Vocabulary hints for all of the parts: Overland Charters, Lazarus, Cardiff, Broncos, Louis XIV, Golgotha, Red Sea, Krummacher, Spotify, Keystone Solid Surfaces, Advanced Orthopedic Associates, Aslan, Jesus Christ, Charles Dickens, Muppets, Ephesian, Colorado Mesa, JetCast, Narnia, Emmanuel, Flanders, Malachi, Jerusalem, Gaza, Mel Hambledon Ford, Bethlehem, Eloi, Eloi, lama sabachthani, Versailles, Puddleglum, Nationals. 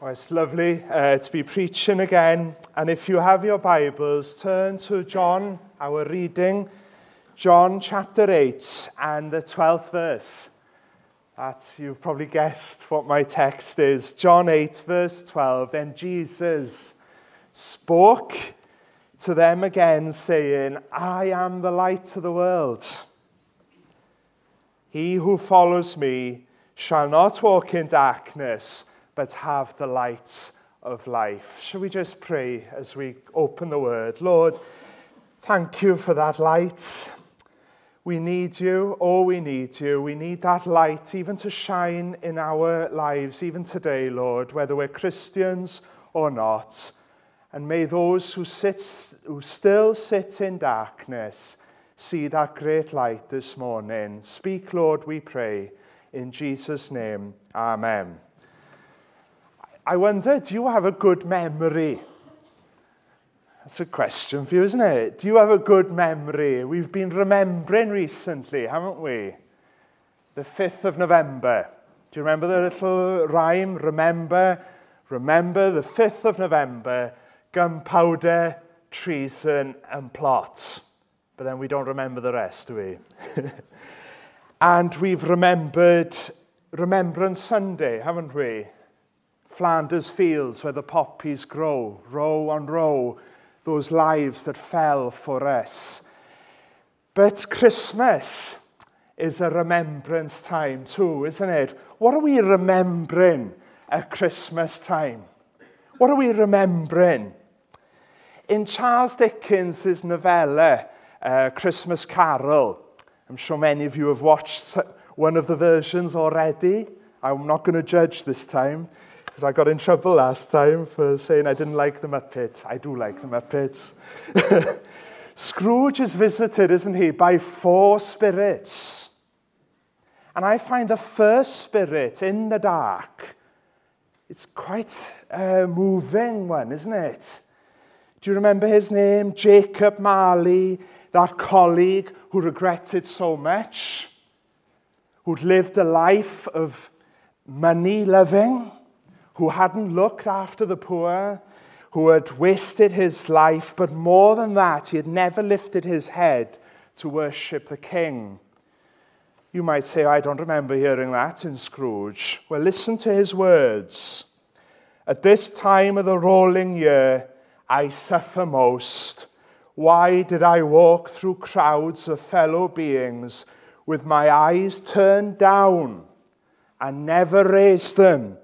Well, it's lovely to be preaching again, and if you have your Bibles, turn to John, our reading, John chapter 8 and the 12th verse. You've probably guessed what my text is. John 8 verse 12, then Jesus spoke to them again, saying, I am the light of the world. He who follows me shall not walk in darkness, but have the light of life. Shall we just pray as we open the word? Lord, thank you for that light. We need you, oh, we need you. We need that light even to shine in our lives, even today, Lord, whether we're Christians or not. And may those who still sit in darkness see that great light this morning. Speak, Lord, we pray. In Jesus' name, amen. I wonder, do you have a good memory? That's a question for you, isn't it? Do you have a good memory? We've been remembering recently, haven't we? The 5th of November. Do you remember the little rhyme? Remember the 5th of November, gunpowder, treason and plot. But then we don't remember the rest, do we? And we've remembered Remembrance Sunday, haven't we? Flanders fields where the poppies grow, row on row, those lives that fell for us. But Christmas is a remembrance time too, isn't it? What are we remembering at Christmas time? What are we remembering? In Charles Dickens' novella, A Christmas Carol, I'm sure many of you have watched one of the versions already. I'm not going to judge this time. I got in trouble last time for saying I didn't like the Muppets. I do like the Muppets. Scrooge is visited, isn't he, by four spirits. And I find the first spirit in the dark, it's quite a moving one, isn't it? Do you remember his name? Jacob Marley, that colleague who regretted so much, who'd lived a life of money-loving, who hadn't looked after the poor, who had wasted his life, but more than that, he had never lifted his head to worship the king. You might say, I don't remember hearing that in Scrooge. Well, listen to his words. At this time of the rolling year, I suffer most. Why did I walk through crowds of fellow beings with my eyes turned down and never raised them?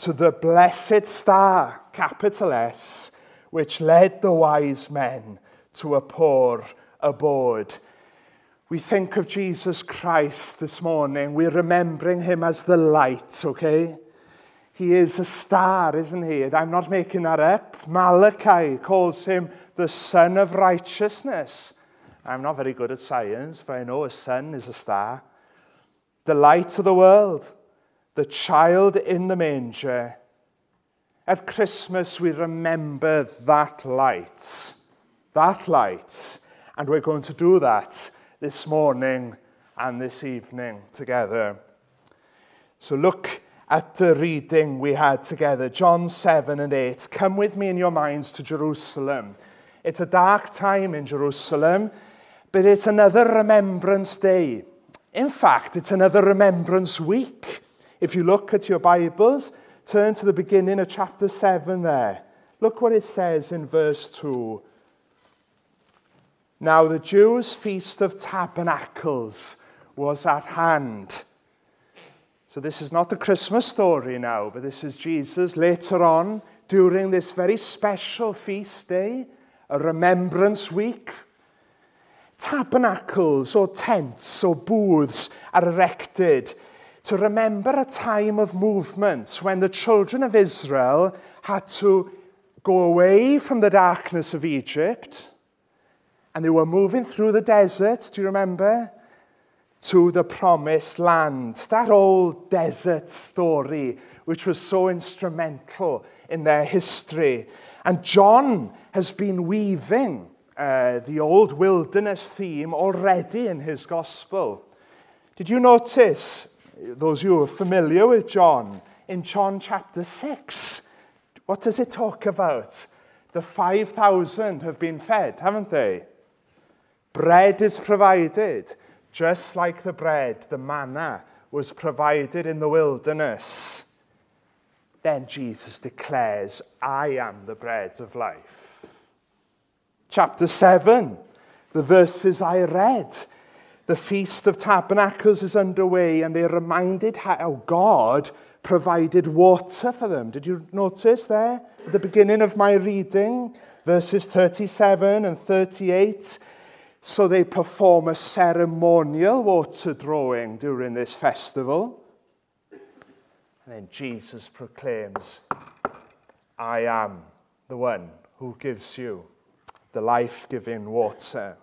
To the blessed star, capital S, which led the wise men to a poor abode. We think of Jesus Christ this morning. We're remembering him as the light, okay? He is a star, isn't he? And I'm not making that up. Malachi calls him the son of righteousness. I'm not very good at science, but I know a sun is a star. The light of the world. The child in the manger. At Christmas, we remember that light. That light. And we're going to do that this morning and this evening together. So look at the reading we had together, John 7 and 8. Come with me in your minds to Jerusalem. It's a dark time in Jerusalem, but it's another Remembrance Day. In fact, it's another Remembrance Week. If you look at your Bibles, turn to the beginning of chapter 7 there. Look what it says in verse 2. Now the Jews' Feast of Tabernacles was at hand. So this is not the Christmas story now, but this is Jesus later on during this very special feast day, a remembrance week. Tabernacles or tents or booths are erected to remember a time of movement when the children of Israel had to go away from the darkness of Egypt, and they were moving through the desert, do you remember, to the promised land. That old desert story, which was so instrumental in their history. And John has been weaving the old wilderness theme already in his gospel. Did you notice? Those of you who are familiar with John, in John chapter 6, What does it talk about? The 5,000 have been fed, haven't they? Bread is provided, just like the bread, the manna, was provided in the wilderness. Then Jesus declares, I am the bread of life. Chapter 7, the verses I read. The Feast of Tabernacles is underway, and they're reminded how God provided water for them. Did you notice there at the beginning of my reading, verses 37 and 38? So they perform a ceremonial water drawing during this festival. And then Jesus proclaims, I am the one who gives you the life-giving water,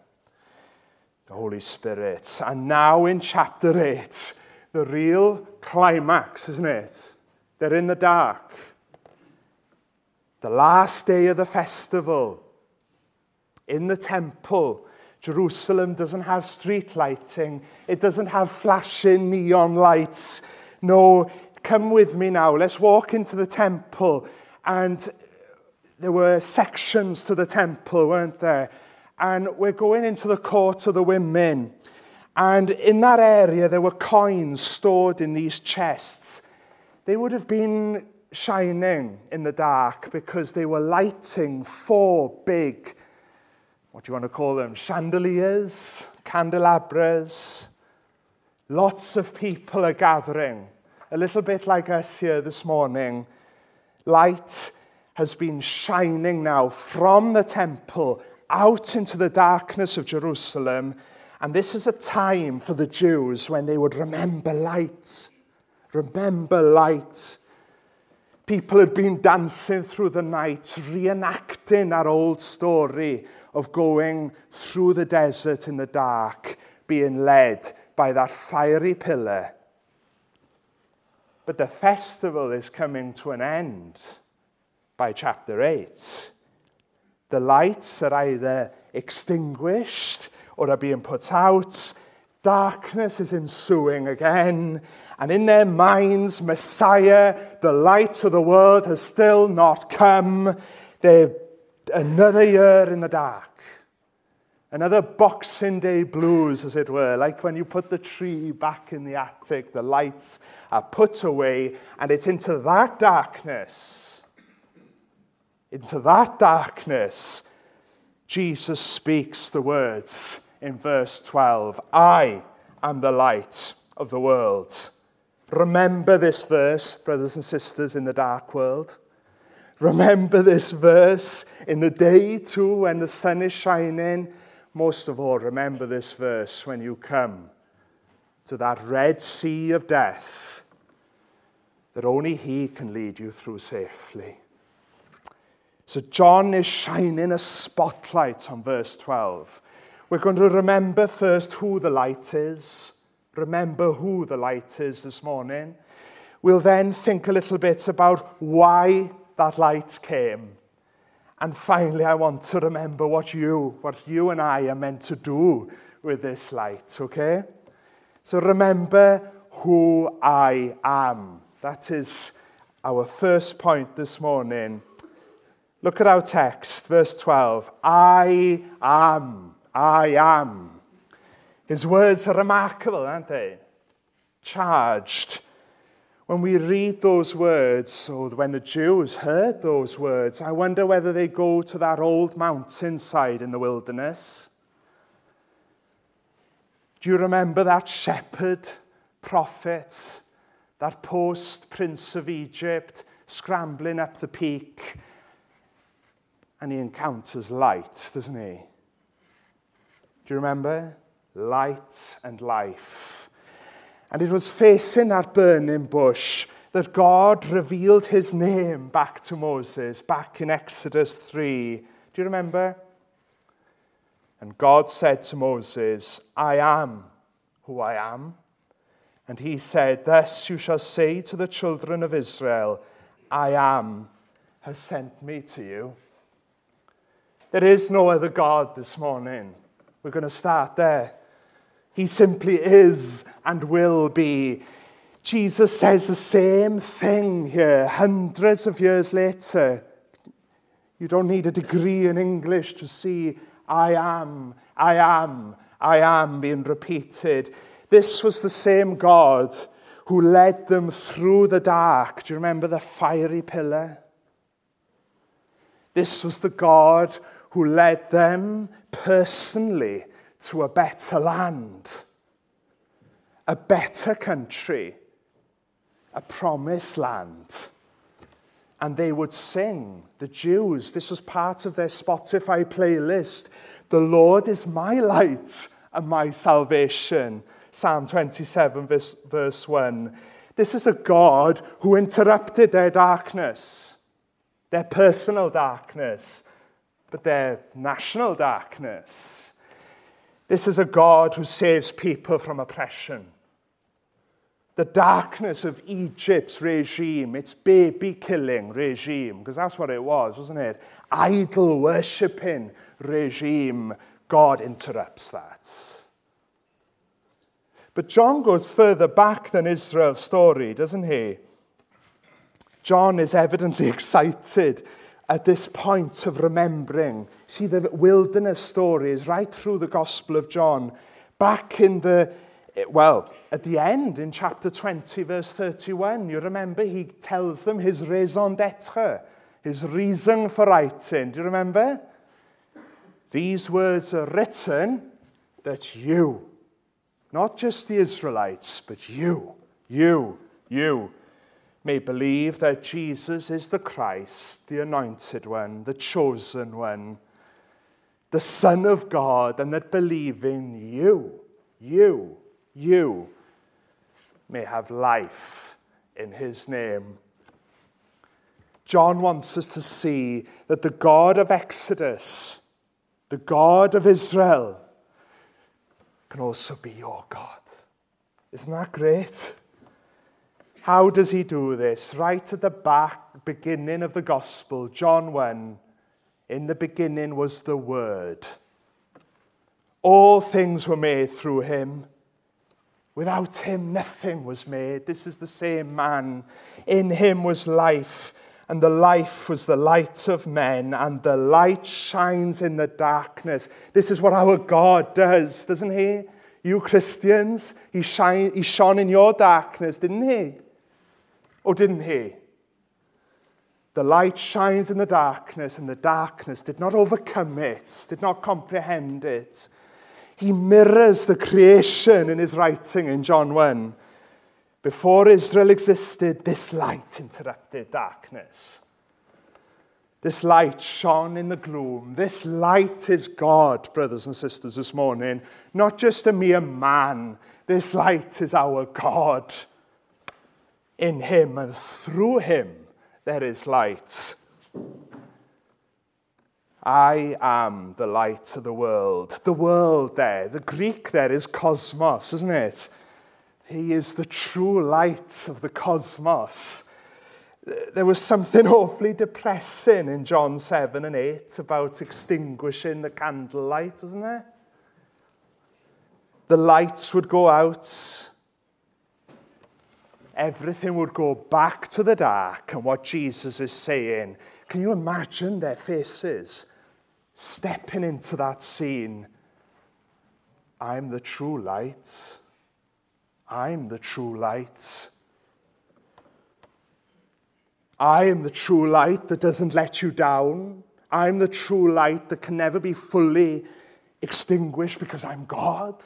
the Holy Spirit. And now in chapter 8, the real climax, isn't it? They're in the dark. The last day of the festival, in the temple, Jerusalem doesn't have street lighting. It doesn't have flashing neon lights. No, come with me now. Let's walk into the temple. And there were sections to the temple, weren't there? And we're going into the court of the women. And in that area, there were coins stored in these chests. They would have been shining in the dark because they were lighting four big, what do you want to call them? Chandeliers, candelabras. Lots of people are gathering, a little bit like us here this morning. Light has been shining now from the temple out into the darkness of Jerusalem. And this is a time for the Jews when they would remember light. Remember light. People had been dancing through the night, reenacting that old story of going through the desert in the dark, being led by that fiery pillar. But the festival is coming to an end by chapter 8. The lights are either extinguished or are being put out. Darkness is ensuing again, and in their minds, Messiah, the light of the world, has still not come. They're another year in the dark, another Boxing Day blues, as it were, like when you put the tree back in the attic, the lights are put away, and it's into that darkness, Jesus speaks the words in verse 12, I am the light of the world. Remember this verse, brothers and sisters, in the dark world. Remember this verse in the day too when the sun is shining. Most of all, remember this verse when you come to that Red Sea of death that only he can lead you through safely. So John is shining a spotlight on verse 12. We're going to remember first who the light is. Remember who the light is this morning. We'll then think a little bit about why that light came. And finally, I want to remember what you and I are meant to do with this light, okay? So remember who I am. That is our first point this morning. Look at our text, verse 12. I am. I am. His words are remarkable, aren't they? Charged. When we read those words, or when the Jews heard those words, I wonder whether they go to that old mountainside in the wilderness. Do you remember that shepherd, prophet, that post-prince of Egypt, scrambling up the peak? And he encounters light, doesn't he? Do you remember? Light and life. And it was facing that burning bush that God revealed his name back to Moses, back in Exodus 3. Do you remember? And God said to Moses, I am who I am. And he said, thus you shall say to the children of Israel, I am has sent me to you. There is no other God this morning. We're going to start there. He simply is and will be. Jesus says the same thing here, hundreds of years later. You don't need a degree in English to see I am, I am, I am being repeated. This was the same God who led them through the dark. Do you remember the fiery pillar? This was the God who led them personally to a better land, a better country, a promised land. And they would sing, the Jews, this was part of their Spotify playlist, the Lord is my light and my salvation. Psalm 27, verse 1. This is a God who interrupted their darkness, their personal darkness, but their national darkness. This is a God who saves people from oppression. The darkness of Egypt's regime, its baby-killing regime, because that's what it was, wasn't it? Idol-worshipping regime. God interrupts that. But John goes further back than Israel's story, doesn't he? John is evidently excited at this point of remembering. See, the wilderness story is right through the Gospel of John. Back in the, at the end, in chapter 20, verse 31, you remember he tells them his raison d'être, his reason for writing. Do you remember? These words are written that you, not just the Israelites, but you may believe that Jesus is the Christ, the anointed one, the chosen one, the Son of God, and that believing you may have life in his name. John wants us to see that the God of Exodus, the God of Israel, can also be your God. Isn't that great? How does he do this? Right at the beginning of the Gospel, John 1, in the beginning was the Word. All things were made through him. Without him, nothing was made. This is the same man. In him was life, and the life was the light of men, and the light shines in the darkness. This is what our God does, doesn't he? You Christians, he shone in your darkness, didn't he? Or didn't he? The light shines in the darkness, and the darkness did not overcome it, did not comprehend it. He mirrors the creation in his writing in John 1. Before Israel existed, this light interrupted darkness. This light shone in the gloom. This light is God, brothers and sisters, this morning. Not just a mere man. This light is our God. In him and through him, there is light. I am the light of the world. The world there, the Greek there is cosmos, isn't it? He is the true light of the cosmos. There was something awfully depressing in John 7 and 8 about extinguishing the candlelight, wasn't there? The lights would go out. Everything would go back to the dark. And what Jesus is saying, can you imagine their faces stepping into that scene? I'm the true light. I'm the true light. I am the true light that doesn't let you down. I'm the true light that can never be fully extinguished because I'm God.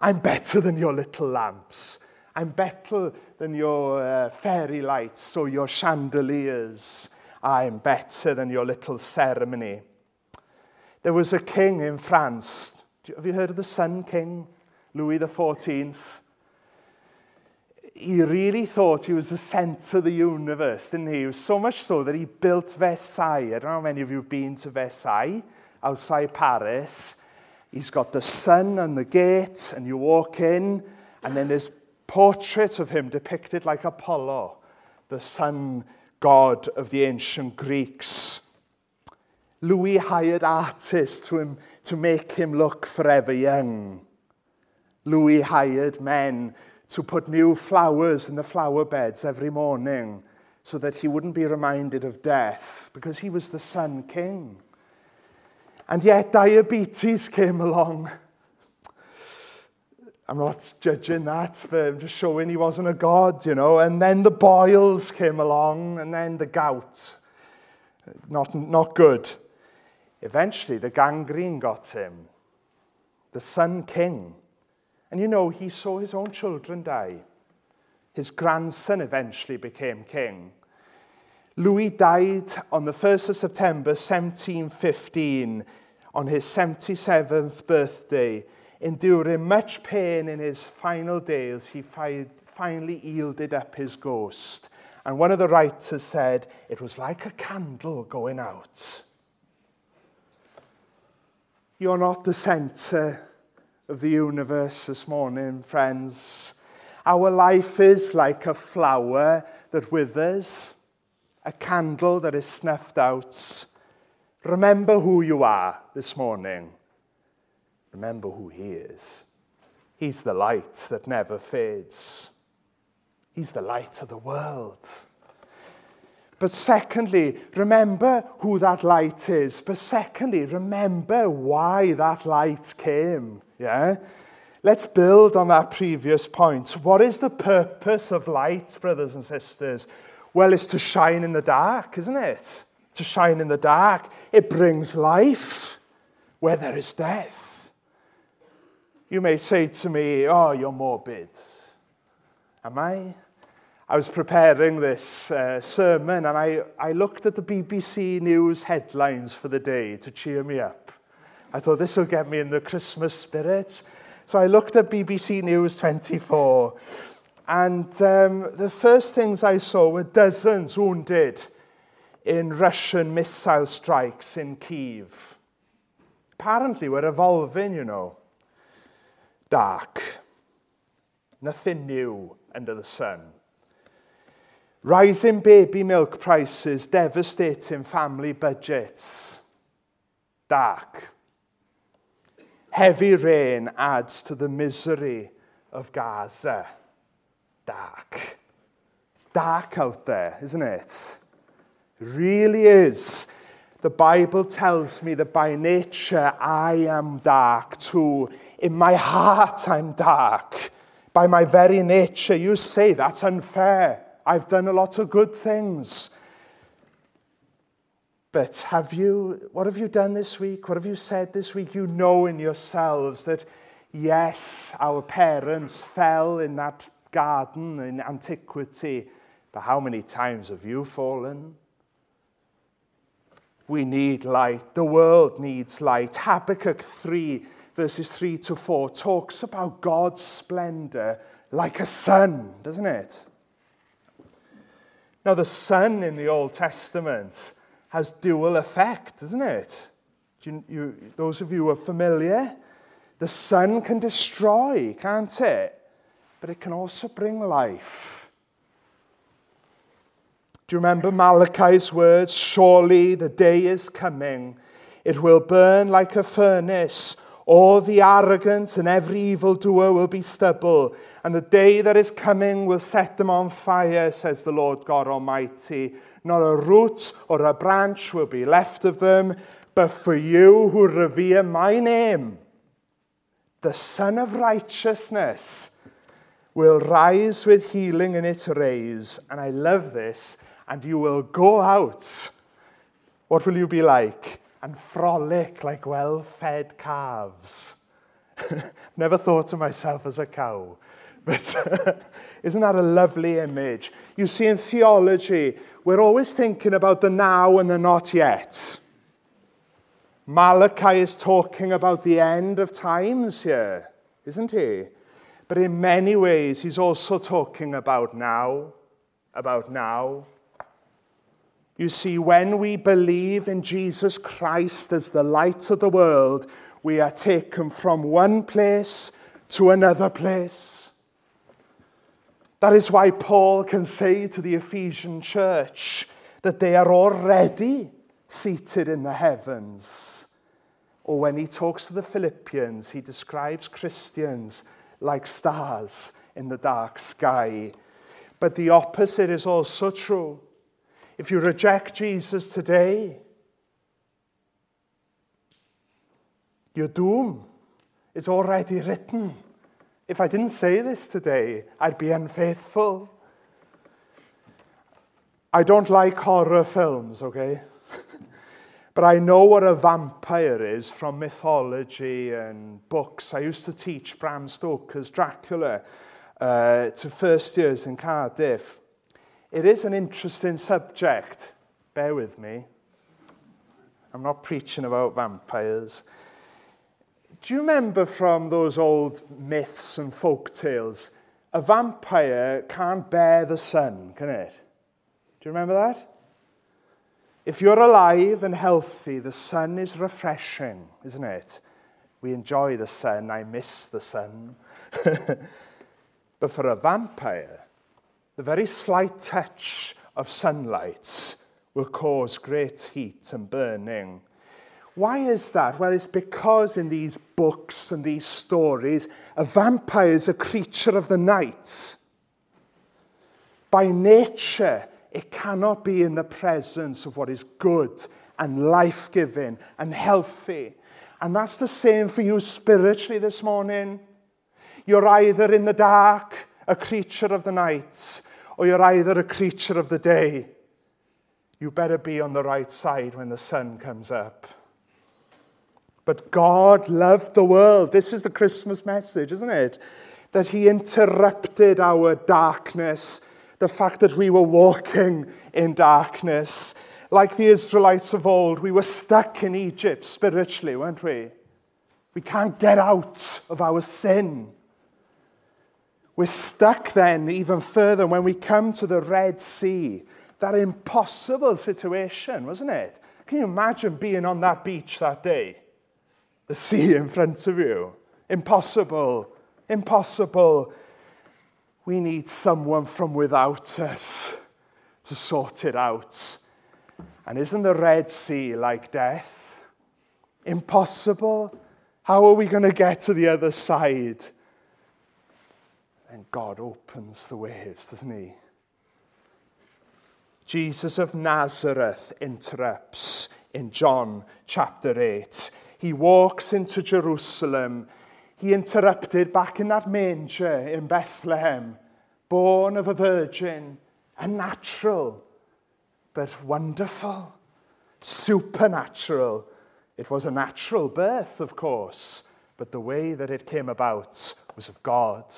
I'm better than your little lamps. I'm better than your fairy lights or your chandeliers. I'm better than your little ceremony. There was a king in France. Have you heard of the Sun King? Louis XIV, he really thought he was the centre of the universe, didn't he? It was so much so that he built Versailles. I don't know how many of you have been to Versailles, outside Paris. He's got the sun and the gate, and you walk in, and then there's portraits of him depicted like Apollo, the sun god of the ancient Greeks. Louis hired artists to make him look forever young. Louis hired men to put new flowers in the flower beds every morning so that he wouldn't be reminded of death, because he was the Sun King. And yet diabetes came along. I'm not judging that, but I'm just showing he wasn't a god, you know. And then the boils came along, and then the gout. Not good. Eventually, the gangrene got him. The Sun King. And you know, he saw his own children die. His grandson eventually became king. Louis died on the 1st of September 1715, on his 77th birthday, enduring much pain in his final days. He finally yielded up his ghost. And one of the writers said, it was like a candle going out. You're not the center of the universe this morning, friends. Our life is like a flower that withers, a candle that is snuffed out. Remember who you are this morning. Remember who he is. He's the light that never fades. He's the light of the world. But secondly, remember who that light is. But secondly, remember why that light came. Yeah? Let's build on that previous point. What is the purpose of light, brothers and sisters? Well, it's to shine in the dark, isn't it? To shine in the dark. It brings life where there is death. You may say to me, oh, you're morbid. Am I? I was preparing this sermon, and I looked at the BBC News headlines for the day to cheer me up. I thought, this will get me in the Christmas spirit. So I looked at BBC News 24, and the first things I saw were dozens wounded in Russian missile strikes in Kyiv. Apparently we're evolving, you know. Dark. Nothing new under the sun. Rising baby milk prices, devastating family budgets. Dark. Heavy rain adds to the misery of Gaza. Dark. It's dark out there, isn't it? It really is. The Bible tells me that by nature I am dark too. In my heart I'm dark. By my very nature, you say that's unfair. I've done a lot of good things. But what have you done this week? What have you said this week? You know in yourselves that, yes, our parents fell in that garden in antiquity, but how many times have you fallen? We need light. The world needs light. Habakkuk 3, verses 3 to 4, talks about God's splendor like a sun, doesn't it? Now, the sun in the Old Testament has dual effect, doesn't it? Those of you who are familiar, the sun can destroy, can't it? But it can also bring life. Do you remember Malachi's words? Surely the day is coming. It will burn like a furnace. All the arrogant and every evildoer will be stubble. And the day that is coming will set them on fire, says the Lord God Almighty. Not a root or a branch will be left of them, but for you who revere my name, the Sun of Righteousness will rise with healing in its rays. And I love this. And you will go out. What will you be like? And frolic like well-fed calves. Never thought of myself as a cow. But isn't that a lovely image? You see, in theology, we're always thinking about the now and the not yet. Malachi is talking about the end of times here, isn't he? But in many ways, he's also talking about now, You see, when we believe in Jesus Christ as the light of the world, we are taken from one place to another place. That is why Paul can say to the Ephesian church that they are already seated in the heavens. Or when he talks to the Philippians, he describes Christians like stars in the dark sky. But the opposite is also true. If you reject Jesus today, your doom is already written. If I didn't say this today, I'd be unfaithful. I don't like horror films, okay? But I know what a vampire is from mythology and books. I used to teach Bram Stoker's Dracula to first years in Cardiff. It is an interesting subject. Bear with me. I'm not preaching about vampires. Do you remember from those old myths and folk tales, a vampire can't bear the sun, can it? Do you remember that? If you're alive and healthy, the sun is refreshing, isn't it? We enjoy the sun. I miss the sun. But for a vampire, the very slight touch of sunlight will cause great heat and burning. Why is that? Well, it's because in these books and these stories, a vampire is a creature of the night. By nature, it cannot be in the presence of what is good and life-giving and healthy. And that's the same for you spiritually this morning. You're either in the dark, a creature of the night, or you're either a creature of the day. You better be on the right side when the sun comes up. But God loved the world. This is the Christmas message, isn't it? That he interrupted our darkness, the fact that we were walking in darkness. Like the Israelites of old, we were stuck in Egypt spiritually, weren't we? We can't get out of our sin. We're stuck then even further when we come to the Red Sea. That impossible situation, wasn't it? Can you imagine being on that beach that day? The sea in front of you. Impossible. Impossible. We need someone from without us to sort it out. And isn't the Red Sea like death? Impossible. How are we going to get to the other side? And God opens the waves, doesn't he? Jesus of Nazareth interrupts in John chapter 8. He walks into Jerusalem. He interrupted back in that manger in Bethlehem, born of a virgin, unnatural, but wonderful, supernatural. It was a natural birth, of course, but the way that it came about was of God.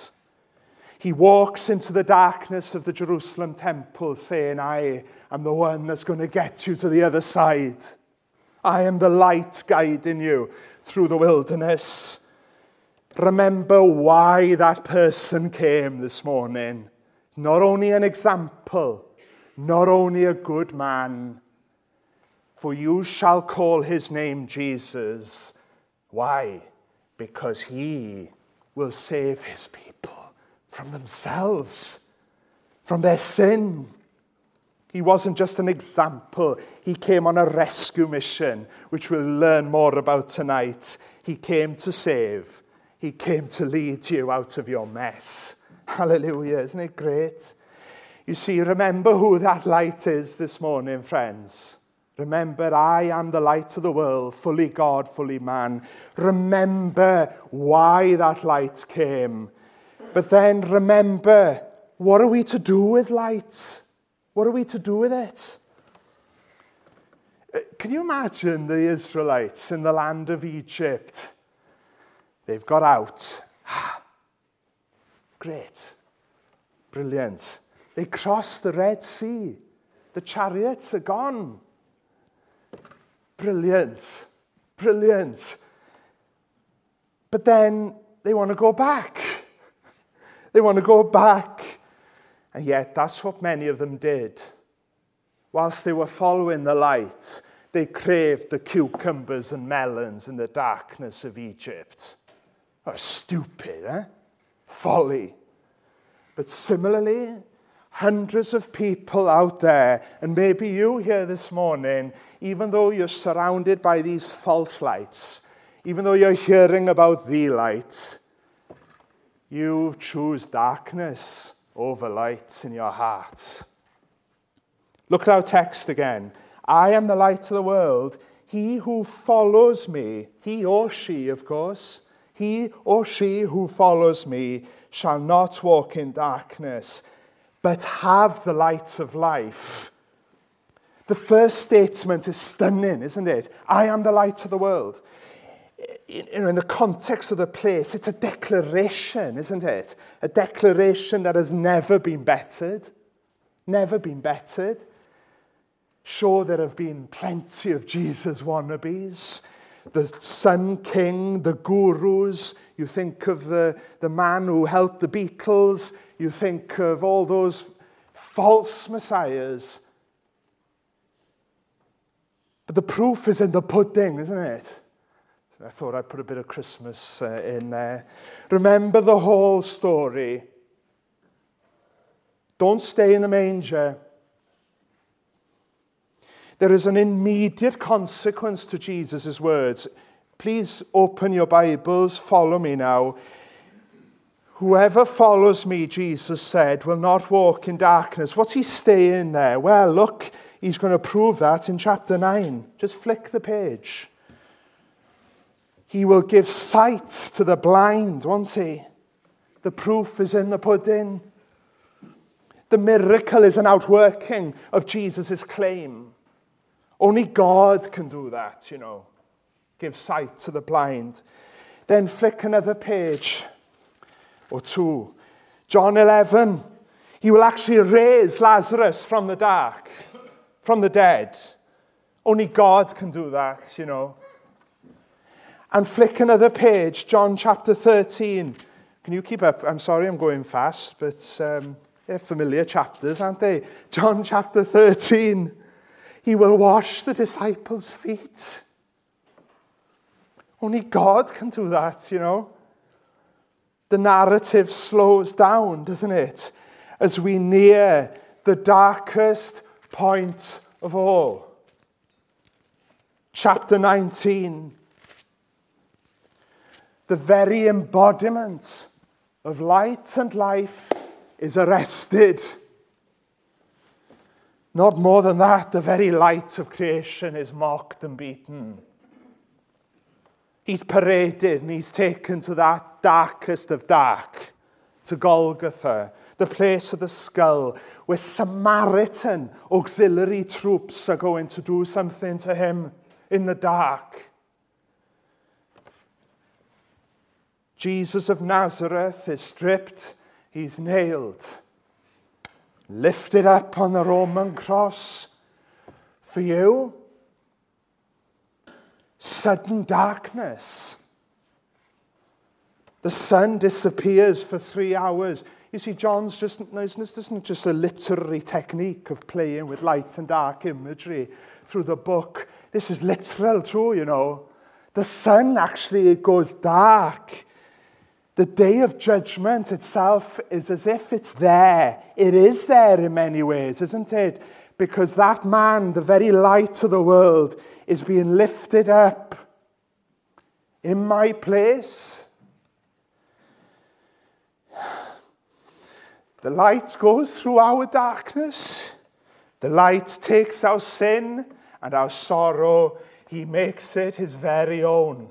He walks into the darkness of the Jerusalem temple saying, I am the one that's going to get you to the other side. I am the light guiding you through the wilderness. Remember why that person came this morning. Not only an example, not only a good man, for you shall call his name Jesus. Why? Because he will save his people from themselves, from their sin. He wasn't just an example. He came on a rescue mission, which we'll learn more about tonight. He came to save. He came to lead you out of your mess. Hallelujah, isn't it great? You see, remember who that light is this morning, friends. Remember, I am the light of the world, fully God, fully man. Remember why that light came. But then remember, what are we to do with light? What are we to do with it? Can you imagine the Israelites in the land of Egypt? They've got out. Great. Brilliant. They crossed the Red Sea. The chariots are gone. Brilliant. Brilliant. But then they want to go back. They want to go back. And yet that's what many of them did. Whilst they were following the light, they craved the cucumbers and melons in the darkness of Egypt. Oh, stupid, eh? Folly. But similarly, hundreds of people out there, and maybe you here this morning, even though you're surrounded by these false lights, even though you're hearing about the light, You choose darkness over light in your hearts. Look at our text again. I am the light of the world. He who follows me, he or she, of course, he or she who follows me shall not walk in darkness, but have the light of life. The first statement is stunning, isn't it? I am the light of the world. In the context of the place, it's a declaration, isn't it? A declaration that has never been bettered. Never been bettered. Sure, there have been plenty of Jesus wannabes. The Sun King, the gurus. You think of the man who helped the Beatles. You think of all those false messiahs. But the proof is in the pudding, isn't it? I thought I'd put a bit of Christmas in there. Remember the whole story. Don't stay in the manger. There is an immediate consequence to Jesus' words. Please open your Bibles, follow me now. Whoever follows me, Jesus said, will not walk in darkness. What's he staying there? Well, look, he's going to prove that in chapter 9. Just flick the page. He will give sight to the blind, won't he? The proof is in the pudding. The miracle is an outworking of Jesus' claim. Only God can do that, you know. Give sight to the blind. Then flick another page or two. John 11. He will actually raise Lazarus from the dark, from the dead. Only God can do that, you know. And flick another page, John chapter 13. Can you keep up? I'm sorry, I'm going fast, but they're familiar chapters, aren't they? John chapter 13. He will wash the disciples' feet. Only God can do that, you know. The narrative slows down, doesn't it, as we near the darkest point of all. Chapter 19. The very embodiment of light and life is arrested. Not more than that, the very light of creation is mocked and beaten. He's paraded and he's taken to that darkest of dark, to Golgotha, the place of the skull, where Samaritan auxiliary troops are going to do something to him in the dark. Jesus of Nazareth is stripped, he's nailed, lifted up on the Roman cross for you. Sudden darkness. The sun disappears for 3 hours. You see, John's just, this isn't just a literary technique of playing with light and dark imagery through the book. This is literal too, you know. The sun actually goes dark. The day of judgment itself is as if it's there. It is there in many ways, isn't it? Because that man, the very light of the world, is being lifted up in my place. The light goes through our darkness. The light takes our sin and our sorrow. He makes it his very own.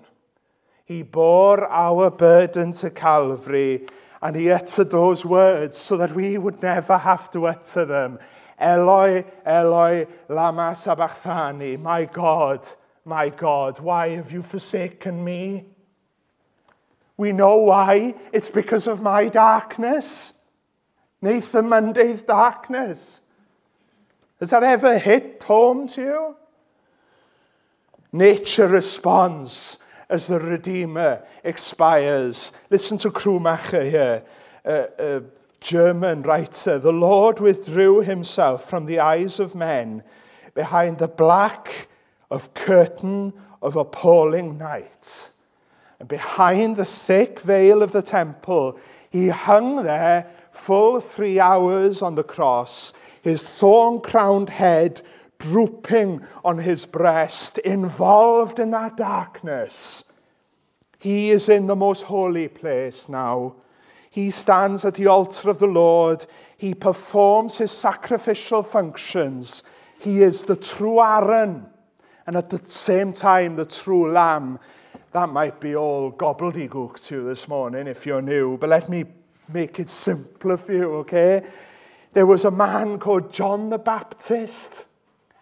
He bore our burden to Calvary, and he uttered those words so that we would never have to utter them. Eloi, Eloi, lama sabachthani. My God, why have you forsaken me? We know why. It's because of my darkness. Nathan Monday's darkness. Has that ever hit home to you? Nature responds as the Redeemer expires. Listen to Krummacher here, a German writer. The Lord withdrew himself from the eyes of men behind the black of curtain of appalling night. And behind the thick veil of the temple, he hung there full 3 hours on the cross, his thorn-crowned head drooping on his breast, involved in that darkness. He is in the most holy place now. He stands at the altar of the Lord. He performs his sacrificial functions. He is the true Aaron, and at the same time, the true Lamb. That might be all gobbledygook to you this morning if you're new, but let me make it simpler for you, okay? There was a man called John the Baptist,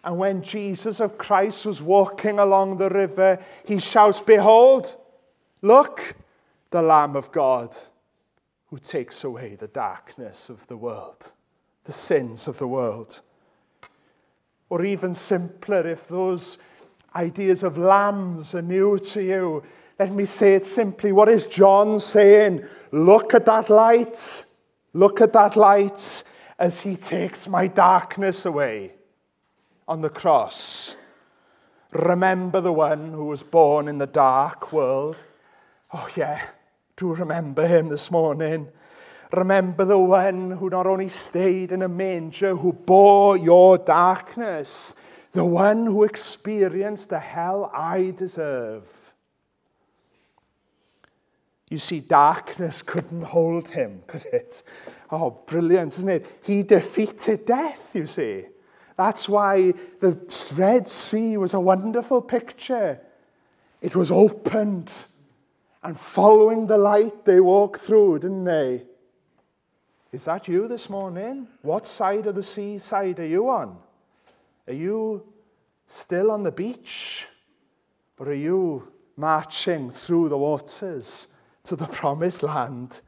and when Jesus of Christ was walking along the river, he shouts, "Behold, look, the Lamb of God, who takes away the darkness of the world, the sins of the world." Or even simpler, if those ideas of lambs are new to you, let me say it simply. What is John saying? Look at that light. Look at that light as he takes my darkness away on the cross. Remember the one who was born in the dark world. Oh yeah, do remember him this morning. Remember the one who not only stayed in a manger, who bore your darkness, the one who experienced the hell I deserve. You see, darkness couldn't hold him, could it? Oh, brilliant, isn't it? He defeated death, you see. That's why the Red Sea was a wonderful picture. It was opened, and following the light, they walked through, didn't they? Is that you this morning? What side of the seaside are you on? Are you still on the beach? Or are you marching through the waters to the promised land?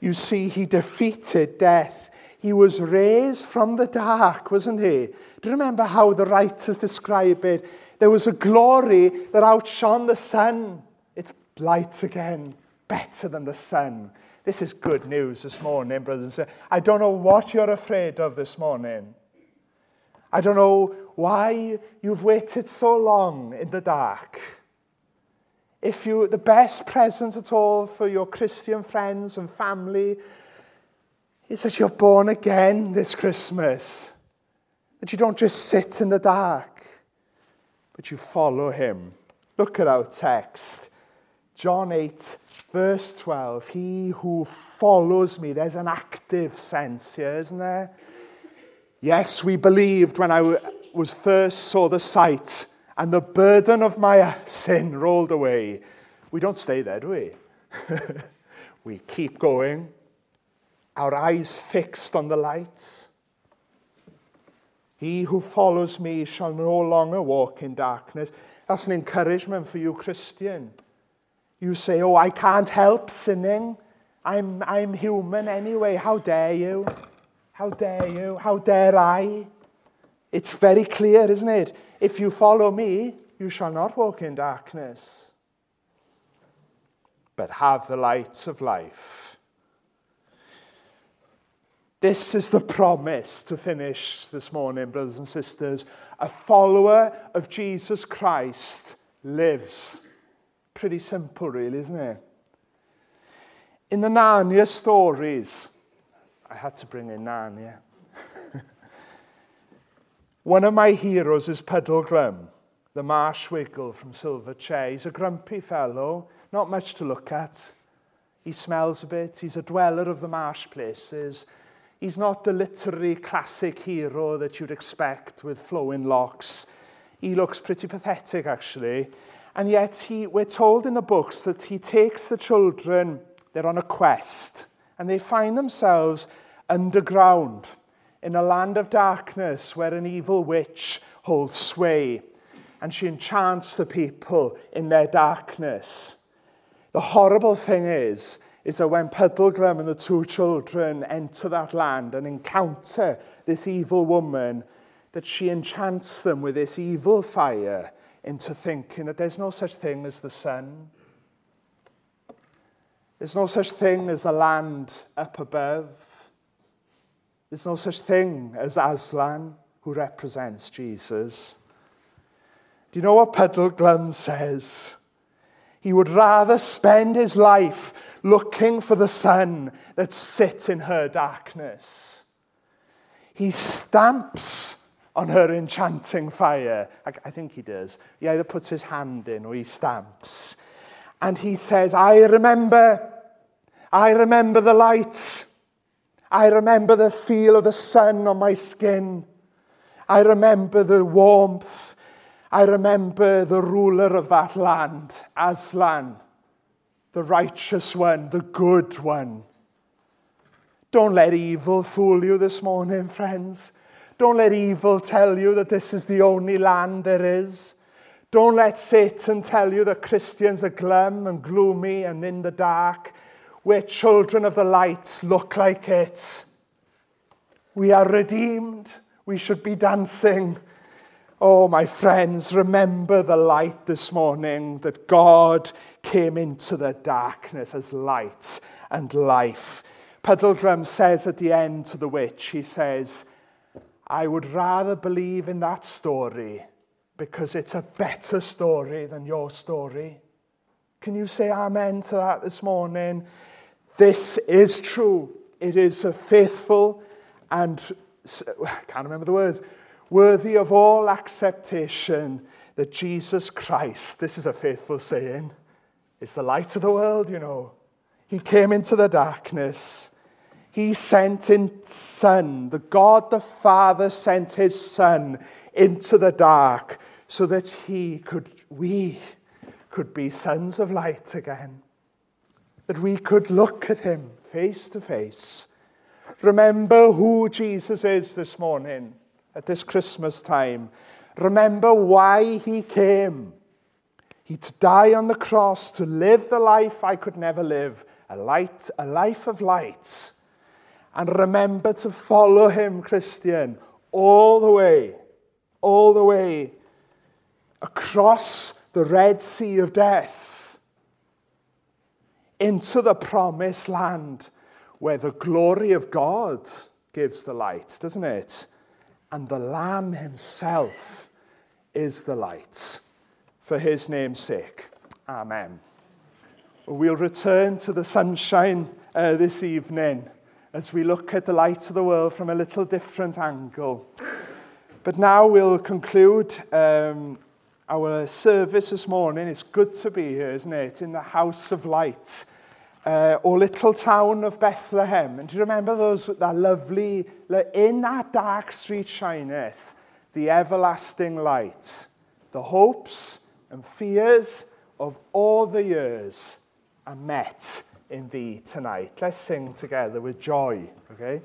You see, he defeated death. He was raised from the dark, wasn't he? Do you remember how the writers describe it? There was a glory that outshone the sun. It's light again, better than the sun. This is good news this morning, brothers and sisters. I don't know what you're afraid of this morning. I don't know why you've waited so long in the dark. The best present at all for your Christian friends and family is that you're born again this Christmas. That you don't just sit in the dark, but you follow him. Look at our text. John 8, verse 12, he who follows me. There's an active sense here, isn't there? Yes, we believed when I was first saw the sight and the burden of my sin rolled away. We don't stay there, do we? We keep going, our eyes fixed on the light. He who follows me shall no longer walk in darkness. That's an encouragement for you, Christian. You say, oh, I can't help sinning. I'm human anyway. How dare you? How dare you? How dare I? It's very clear, isn't it? If you follow me, you shall not walk in darkness, but have the light of life. This is the promise to finish this morning, brothers and sisters. A follower of Jesus Christ lives. Pretty simple, really, isn't it? In the Narnia stories, I had to bring in Narnia. One of my heroes is Puddleglum, the marshwiggle from Silverchair. He's a grumpy fellow, not much to look at. He smells a bit. He's a dweller of the marsh places. He's not the literary classic hero that you'd expect with flowing locks. He looks pretty pathetic, actually. And yet we're told in the books that he takes the children, they're on a quest, and they find themselves underground in a land of darkness where an evil witch holds sway, and she enchants the people in their darkness. The horrible thing is that when Puddleglum and the two children enter that land and encounter this evil woman, that she enchants them with this evil fire, into thinking that there's no such thing as the sun. There's no such thing as the land up above. There's no such thing as Aslan, who represents Jesus. Do you know what Puddleglum says? He would rather spend his life looking for the sun than sit in her darkness. He stamps on her enchanting fire. I think he does. He either puts his hand in or he stamps. And he says, I remember, I remember the lights. I remember the feel of the sun on my skin. I remember the warmth. I remember the ruler of that land, Aslan, the righteous one, the good one. Don't let evil fool you this morning, friends. Don't let evil tell you that this is the only land there is. Don't let Satan tell you that Christians are glum and gloomy and in the dark. We're children of the light, look like it. We are redeemed. We should be dancing. Oh, my friends, remember the light this morning, that God came into the darkness as light and life. Puddleglum says at the end to the witch, he says, I would rather believe in that story because it's a better story than your story. Can you say amen to that this morning? This is true. It is a faithful and, I can't remember the words, worthy of all acceptation that Jesus Christ, this is a faithful saying, is the light of the world, you know. He came into the darkness. He sent his Son. The God the Father sent his Son into the dark so that we could be sons of light again. That we could look at him face to face. Remember who Jesus is this morning. At this Christmas time, remember why he came. He to die on the cross, to live the life I could never live, a life of light. And remember to follow him, Christian, all the way, across the Red Sea of death, into the promised land where the glory of God gives the light, doesn't it? And the Lamb himself is the light, for his name's sake. Amen. We'll return to the sunshine this evening as we look at the light of the world from a little different angle. But now we'll conclude our service this morning. It's good to be here, isn't it? In the House of Light, or little town of Bethlehem. And do you remember that lovely, in that dark street shineth the everlasting light, the hopes and fears of all the years are met in thee tonight. Let's sing together with joy, okay?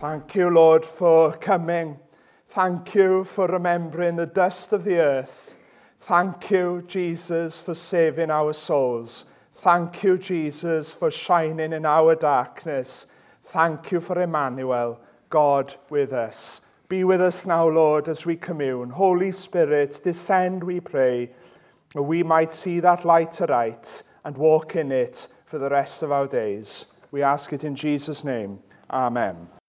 Thank you, Lord, for coming. Thank you for remembering the dust of the earth. Thank you, Jesus, for saving our souls. Thank you, Jesus, for shining in our darkness. Thank you for Emmanuel, God with us. Be with us now, Lord, as we commune. Holy Spirit, descend, we pray, that we might see that light aright and walk in it for the rest of our days. We ask it in Jesus' name. Amen.